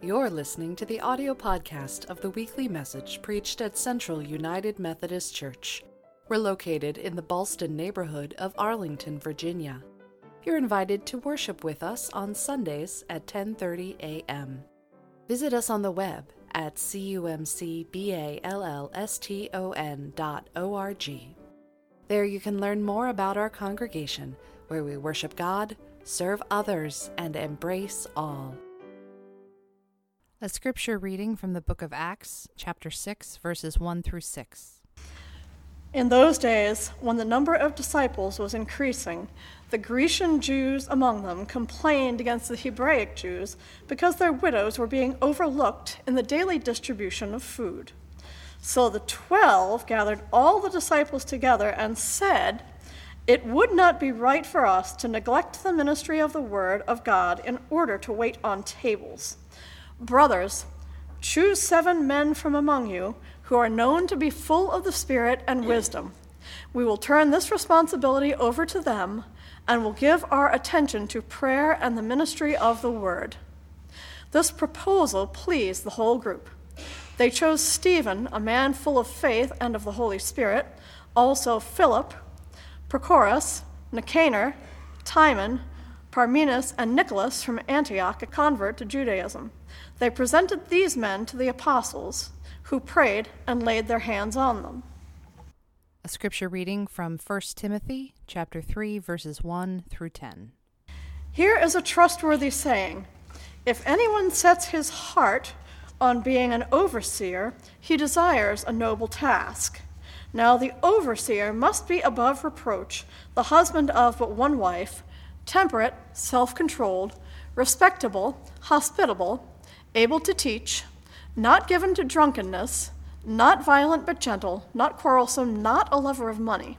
You're listening to the audio podcast of the weekly message preached at Central United Methodist Church. We're located in the Ballston neighborhood of Arlington, Virginia. You're invited to worship with us on Sundays at 10:30 a.m. Visit us on the web at cumcballston.org. There you can learn more about our congregation, where we worship God, serve others, and embrace all. A scripture reading from the book of Acts, chapter 6, verses 1 through 6. In those days, when the number of disciples was increasing, the Grecian Jews among them complained against the Hebraic Jews because their widows were being overlooked in the daily distribution of food. So the 12 gathered all the disciples together and said, "It would not be right for us to neglect the ministry of the word of God in order to wait on tables. Brothers, choose 7 men from among you who are known to be full of the Spirit and wisdom. We will turn this responsibility over to them and will give our attention to prayer and the ministry of the word." This proposal pleased the whole group. They chose Stephen, a man full of faith and of the Holy Spirit, also Philip, Prochorus, Nicanor, Timon, Parmenas, and Nicholas from Antioch, a convert to Judaism. They presented these men to the apostles, who prayed and laid their hands on them. A scripture reading from 1 Timothy chapter 3, verses 1 through 10. Here is a trustworthy saying: if anyone sets his heart on being an overseer, he desires a noble task. Now the overseer must be above reproach, the husband of but one wife, temperate, self-controlled, respectable, hospitable, able to teach, not given to drunkenness, not violent but gentle, not quarrelsome, not a lover of money.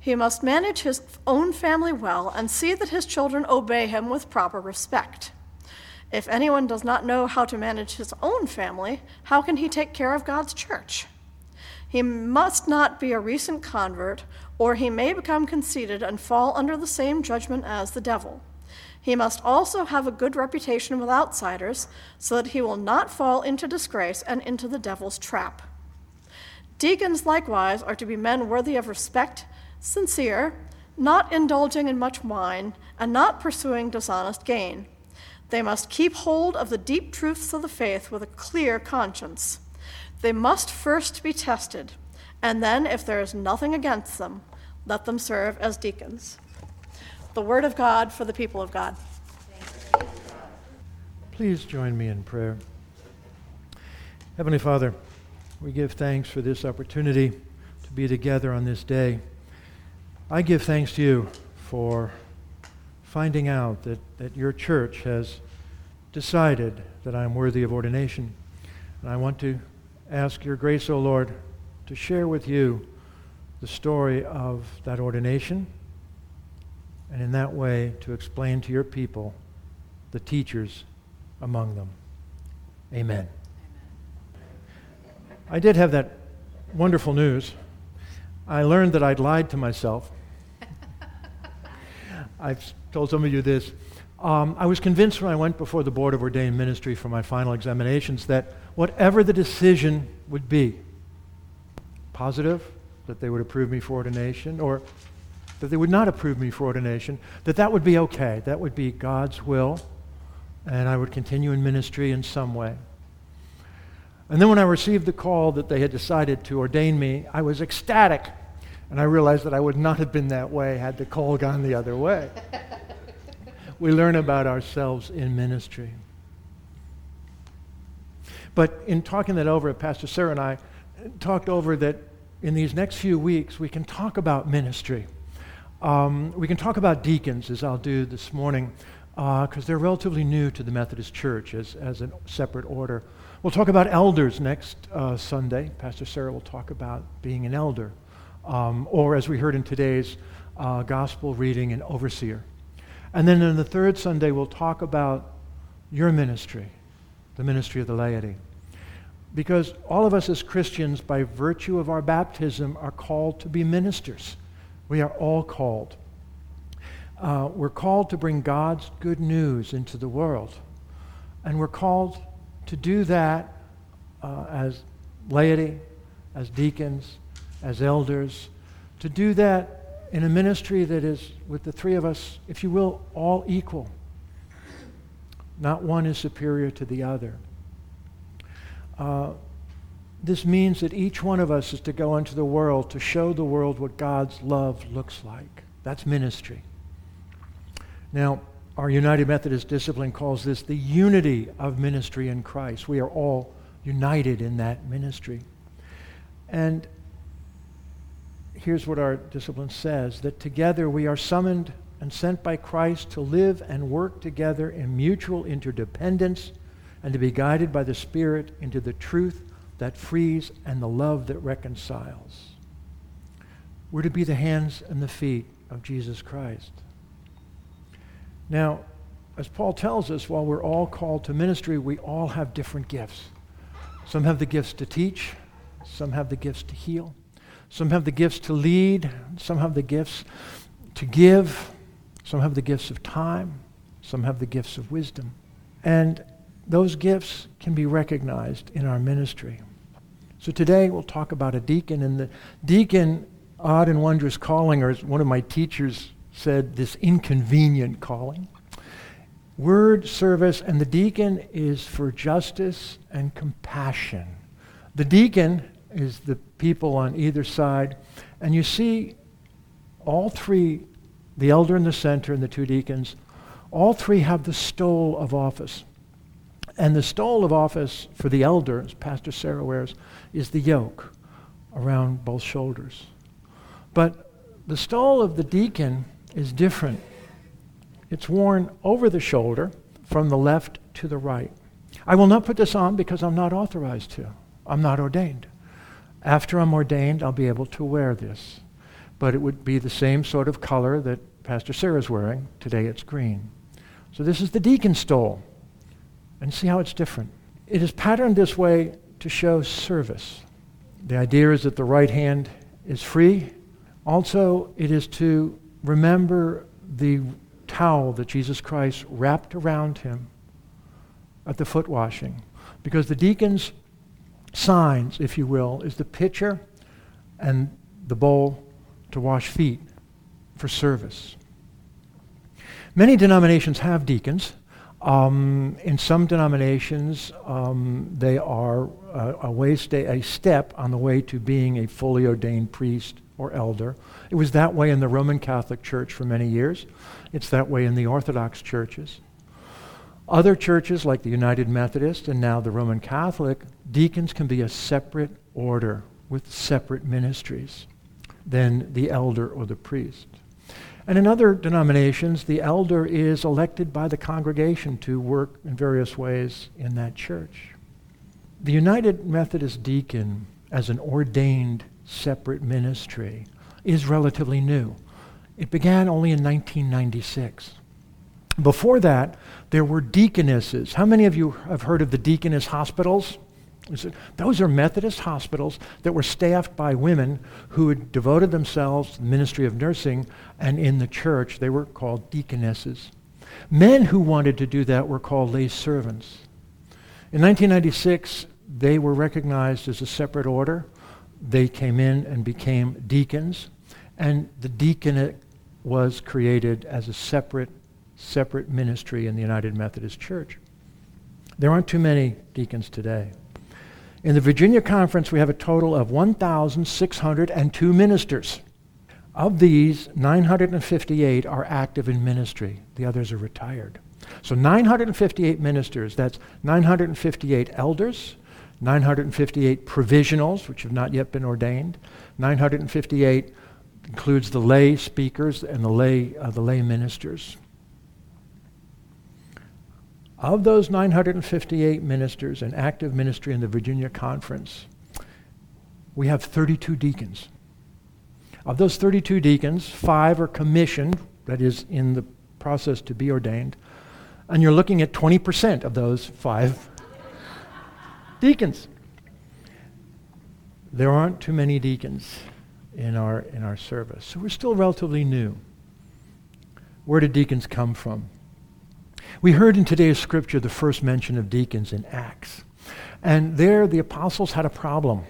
He must manage his own family well and see that his children obey him with proper respect. If anyone does not know how to manage his own family, how can he take care of God's church? He must not be a recent convert, or he may become conceited and fall under the same judgment as the devil. He must also have a good reputation with outsiders, so that he will not fall into disgrace and into the devil's trap. Deacons likewise are to be men worthy of respect, sincere, not indulging in much wine, and not pursuing dishonest gain. They must keep hold of the deep truths of the faith with a clear conscience. They must first be tested, and then, if there is nothing against them, let them serve as deacons. The word of God for the people of God. Please join me in prayer. Heavenly Father, we give thanks for this opportunity to be together on this day. I give thanks to you for finding out that your church has decided that I'm worthy of ordination. And I want to ask your grace, O Lord, to share with you the story of that ordination, and in that way to explain to your people the teachers among them. Amen. I did have that wonderful news. I learned that I'd lied to myself. I've told some of you this. I was convinced when I went before the Board of Ordained Ministry for my final examinations that whatever the decision would be, positive, that they would approve me for ordination, or that they would not approve me for ordination, that would be okay. That would be God's will, and I would continue in ministry in some way. And then when I received the call that they had decided to ordain me, I was ecstatic, and I realized that I would not have been that way had the call gone the other way. We learn about ourselves in ministry. But in talking that over, Pastor Sarah and I talked over that in these next few weeks, we can talk about ministry. We can talk about deacons, as I'll do this morning, because they're relatively new to the Methodist Church as a separate order. We'll talk about elders next Sunday. Pastor Sarah will talk about being an elder, or as we heard in today's gospel reading, an overseer. And then on the third Sunday, we'll talk about your ministry, the ministry of the laity. Because all of us as Christians, by virtue of our baptism, are called to be ministers. We are all called. We're called to bring God's good news into the world. And we're called to do that as laity, as deacons, as elders, to do that in a ministry that is, with the three of us, if you will, all equal. Not one is superior to the other. This means that each one of us is to go into the world to show the world what God's love looks like. That's ministry. Now, our United Methodist discipline calls this the unity of ministry in Christ. We are all united in that ministry. And here's what our discipline says, that together we are summoned and sent by Christ to live and work together in mutual interdependence and to be guided by the Spirit into the truth that frees and the love that reconciles. We're to be the hands and the feet of Jesus Christ. Now, as Paul tells us, while we're all called to ministry, we all have different gifts. Some have the gifts to teach, some have the gifts to heal, some have the gifts to lead, some have the gifts to give, some have the gifts of time, some have the gifts of wisdom. And those gifts can be recognized in our ministry. So today we'll talk about a deacon, and the deacon, odd and wondrous calling, or as one of my teachers said, this inconvenient calling. Word service, and the deacon is for justice and compassion. The deacon is the people on either side, and you see all three, the elder in the center and the two deacons, all three have the stole of office. And the stole of office for the elder, as Pastor Sarah wears, is the yoke around both shoulders. But the stole of the deacon is different. It's worn over the shoulder from the left to the right. I will not put this on because I'm not authorized to. I'm not ordained. After I'm ordained, I'll be able to wear this. But it would be the same sort of color that Pastor Sarah's wearing. Today it's green. So this is the deacon stole. And see how it's different. It is patterned this way to show service. The idea is that the right hand is free. Also, it is to remember the towel that Jesus Christ wrapped around him at the foot washing. Because the deacon's signs, if you will, is the pitcher and the bowl to wash feet for service. Many denominations have deacons. In some denominations, they are a step on the way to being a fully ordained priest or elder. It was that way in the Roman Catholic Church for many years. It's that way in the Orthodox churches. Other churches, like the United Methodist and now the Roman Catholic, deacons can be a separate order with separate ministries than the elder or the priest. And in other denominations, the elder is elected by the congregation to work in various ways in that church. The United Methodist deacon, as an ordained separate ministry, is relatively new. It began only in 1996. Before that, there were deaconesses. How many of you have heard of the deaconess hospitals? Those are Methodist hospitals that were staffed by women who had devoted themselves to the ministry of nursing, and in the church they were called deaconesses. Men who wanted to do that were called lay servants. In 1996, they were recognized as a separate order. They came in and became deacons, and the deaconate was created as a separate ministry in the United Methodist Church. There aren't too many deacons today. In the Virginia Conference, we have a total of 1,602 ministers. Of these, 958 are active in ministry. The others are retired. So 958 ministers, that's 958 elders, 958 provisionals, which have not yet been ordained. 958 includes the lay speakers and the lay ministers. Of those 958 ministers in active ministry in the Virginia Conference, we have 32 deacons. Of those 32 deacons, 5 are commissioned, that is, in the process to be ordained, and you're looking at 20% of those 5 deacons. There aren't too many deacons in our service, so we're still relatively new. Where do deacons come from? We heard in today's scripture the first mention of deacons in Acts. And there the apostles had a problem.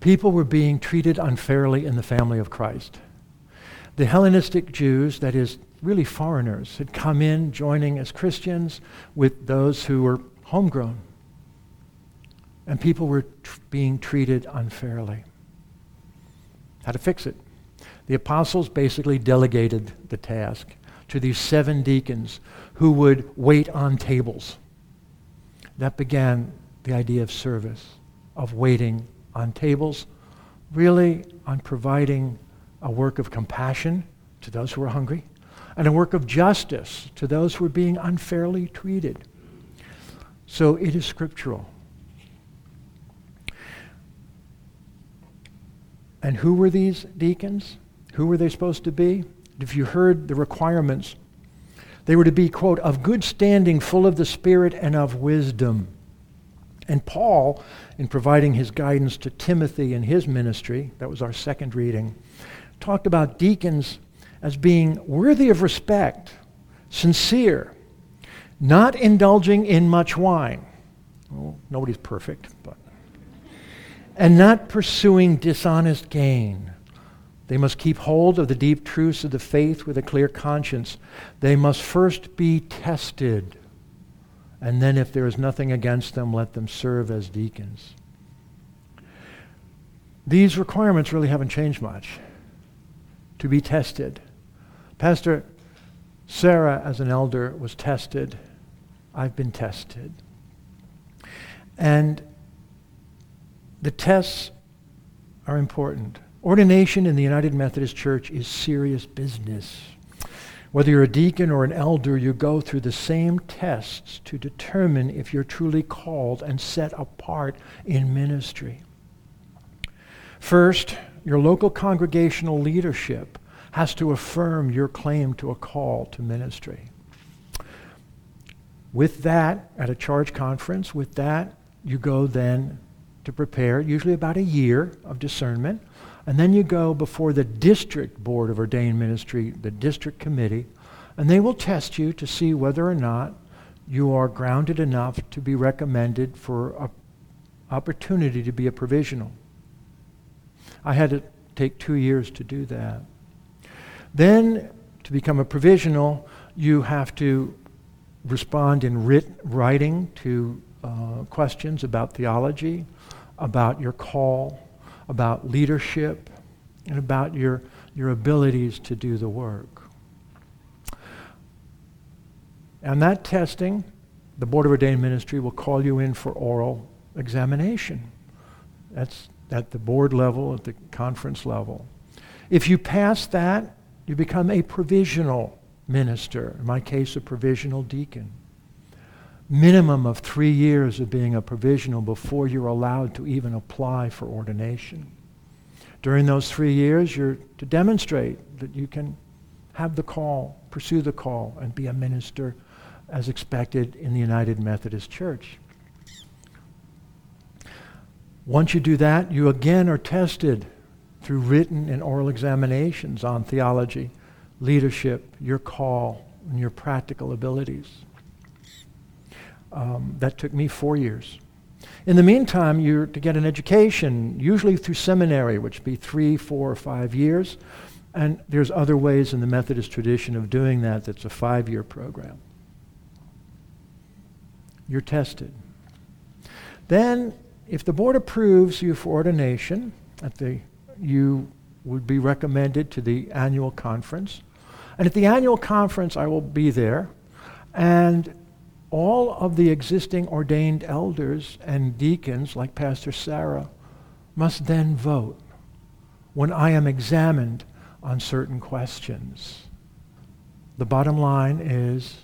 People were being treated unfairly in the family of Christ. The Hellenistic Jews, that is, really foreigners, had come in joining as Christians with those who were homegrown. And people were being treated unfairly. How to fix it? The apostles basically delegated the task to these 7 deacons who would wait on tables. That began the idea of service, of waiting on tables, really on providing a work of compassion to those who are hungry, and a work of justice to those who are being unfairly treated. So it is scriptural. And who were these deacons? Who were they supposed to be? If you heard the requirements, they were to be, quote, of good standing, full of the Spirit and of wisdom. And Paul, in providing his guidance to Timothy in his ministry, that was our second reading, talked about deacons as being worthy of respect, sincere, not indulging in much wine. Well, nobody's perfect, but. And not pursuing dishonest gain. They must keep hold of the deep truths of the faith with a clear conscience. They must first be tested, and then if there is nothing against them, let them serve as deacons. These requirements really haven't changed much. To be tested. Pastor Sarah, as an elder, was tested. I've been tested. And the tests are important. Ordination in the United Methodist Church is serious business. Whether you're a deacon or an elder, you go through the same tests to determine if you're truly called and set apart in ministry. First, your local congregational leadership has to affirm your claim to a call to ministry. With that, at a charge conference, with that, you go then to prepare, usually about a year of discernment, and then you go before the district board of ordained ministry, the district committee, and they will test you to see whether or not you are grounded enough to be recommended for an opportunity to be a provisional. I had to take 2 years to do that. Then, to become a provisional, you have to respond in writing to questions about theology, about your call, about leadership, and about your abilities to do the work. And that testing, the Board of Ordained Ministry will call you in for oral examination. That's at the board level, at the conference level. If you pass that, you become a provisional minister, in my case, a provisional deacon. Minimum of 3 years of being a provisional before you're allowed to even apply for ordination. During those 3 years, you're to demonstrate that you can have the call, pursue the call, and be a minister as expected in the United Methodist Church. Once you do that, you again are tested through written and oral examinations on theology, leadership, your call, and your practical abilities. That took me 4 years. In the meantime, you're to get an education, usually through seminary, which would be 3, 4, or 5 years. And there's other ways in the Methodist tradition of doing that that's a 5-year program. You're tested. Then, if the board approves you for ordination, you would be recommended to the annual conference. And at the annual conference, I will be there. And all of the existing ordained elders and deacons, like Pastor Sarah, must then vote when I am examined on certain questions. The bottom line is,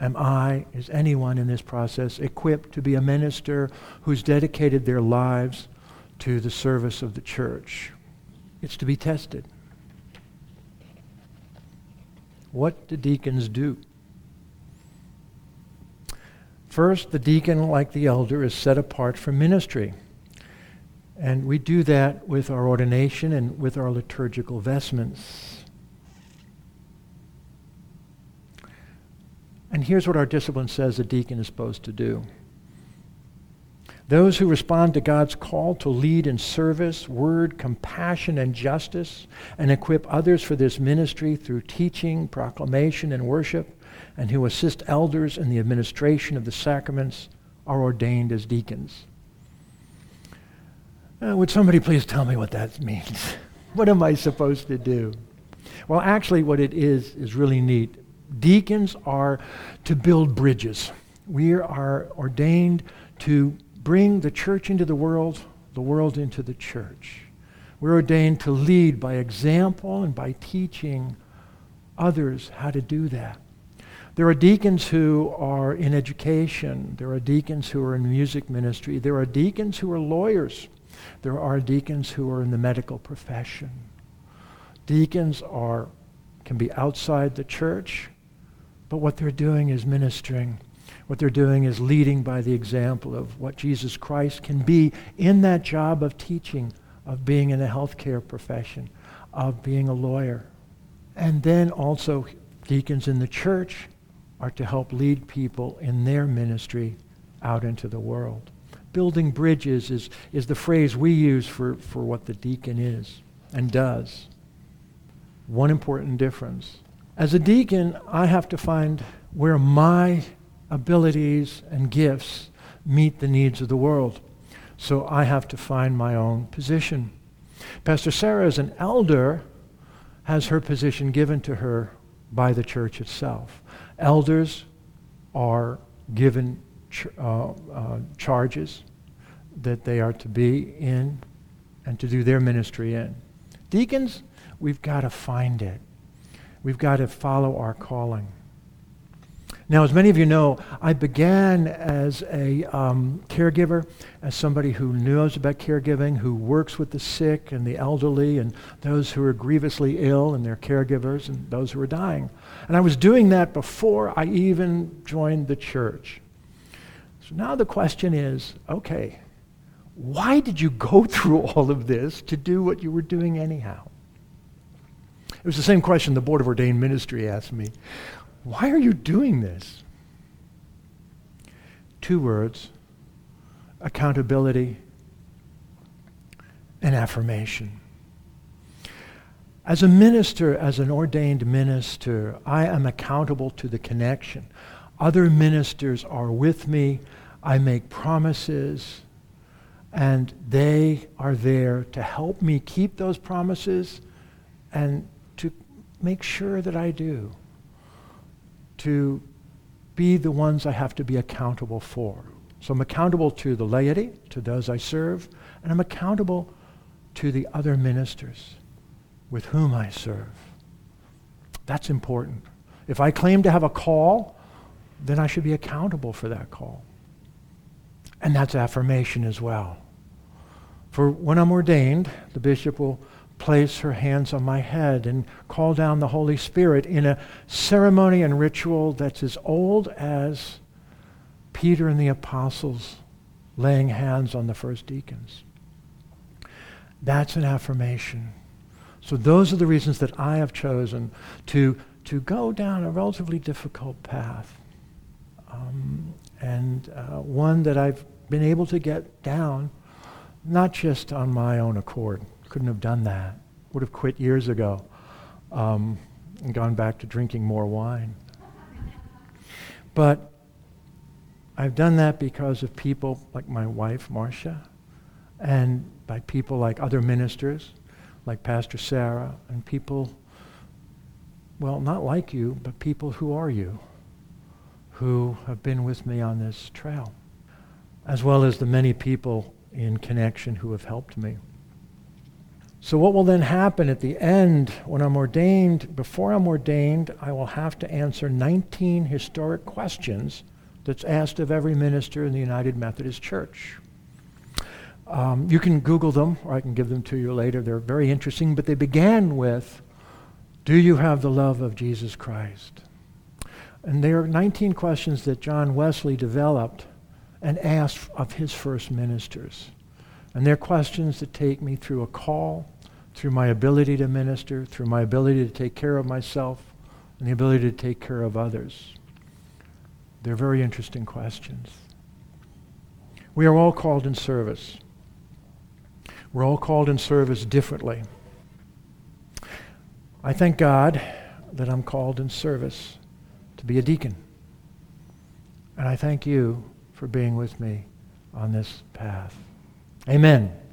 is anyone in this process equipped to be a minister who's dedicated their lives to the service of the church? It's to be tested. What do deacons do? First, the deacon, like the elder, is set apart for ministry. And we do that with our ordination and with our liturgical vestments. And here's what our discipline says a deacon is supposed to do. Those who respond to God's call to lead in service, word, compassion, and justice, and equip others for this ministry through teaching, proclamation, and worship, and who assist elders in the administration of the sacraments, are ordained as deacons. Would somebody please tell me what that means? What am I supposed to do? Well, actually, what it is really neat. Deacons are to build bridges. We are ordained to bring the church into the world into the church. We're ordained to lead by example and by teaching others how to do that. There are deacons who are in education. There are deacons who are in music ministry. There are deacons who are lawyers. There are deacons who are in the medical profession. Deacons can be outside the church, but what they're doing is ministering. What they're doing is leading by the example of what Jesus Christ can be in that job of teaching, of being in the healthcare profession, of being a lawyer. And then also deacons in the church are to help lead people in their ministry out into the world. Building bridges is the phrase we use for what the deacon is and does. One important difference. As a deacon, I have to find where my abilities and gifts meet the needs of the world. So I have to find my own position. Pastor Sarah, as an elder, has her position given to her by the church itself. Elders are given charges that they are to be in and to do their ministry in. Deacons, we've got to find it. We've got to follow our calling. Now, as many of you know, I began as a caregiver, as somebody who knows about caregiving, who works with the sick and the elderly and those who are grievously ill and their caregivers and those who are dying. And I was doing that before I even joined the church. So now the question is, okay, why did you go through all of this to do what you were doing anyhow? It was the same question the Board of Ordained Ministry asked me. Why are you doing this? Two words: accountability and affirmation. As a minister, as an ordained minister, I am accountable to the connection. Other ministers are with me. I make promises, and they are there to help me keep those promises and to make sure that I do. To be the ones I have to be accountable for. So I'm accountable to the laity, to those I serve, and I'm accountable to the other ministers with whom I serve. That's important. If I claim to have a call, then I should be accountable for that call. And that's affirmation as well. For when I'm ordained, the bishop will place her hands on my head and call down the Holy Spirit in a ceremony and ritual that's as old as Peter and the apostles laying hands on the first deacons. That's an affirmation. So those are the reasons that I have chosen to go down a relatively difficult path, and one that I've been able to get down, not just on my own accord. Couldn't have done that. Would have quit years ago and gone back to drinking more wine. But I've done that because of people like my wife, Marcia, and by people like other ministers, like Pastor Sarah, and people, well, not like you, but people who are you, who have been with me on this trail, as well as the many people in connection who have helped me. So what will then happen at the end when I'm ordained? Before I'm ordained, I will have to answer 19 historic questions that's asked of every minister in the United Methodist Church. You can Google them, or I can give them to you later. They're very interesting, but they began with, do you have the love of Jesus Christ? And there are 19 questions that John Wesley developed and asked of his first ministers. And they're questions that take me through a call, through my ability to minister, through my ability to take care of myself, and the ability to take care of others. They're very interesting questions. We are all called in service. We're all called in service differently. I thank God that I'm called in service to be a deacon. And I thank you for being with me on this path. Amen.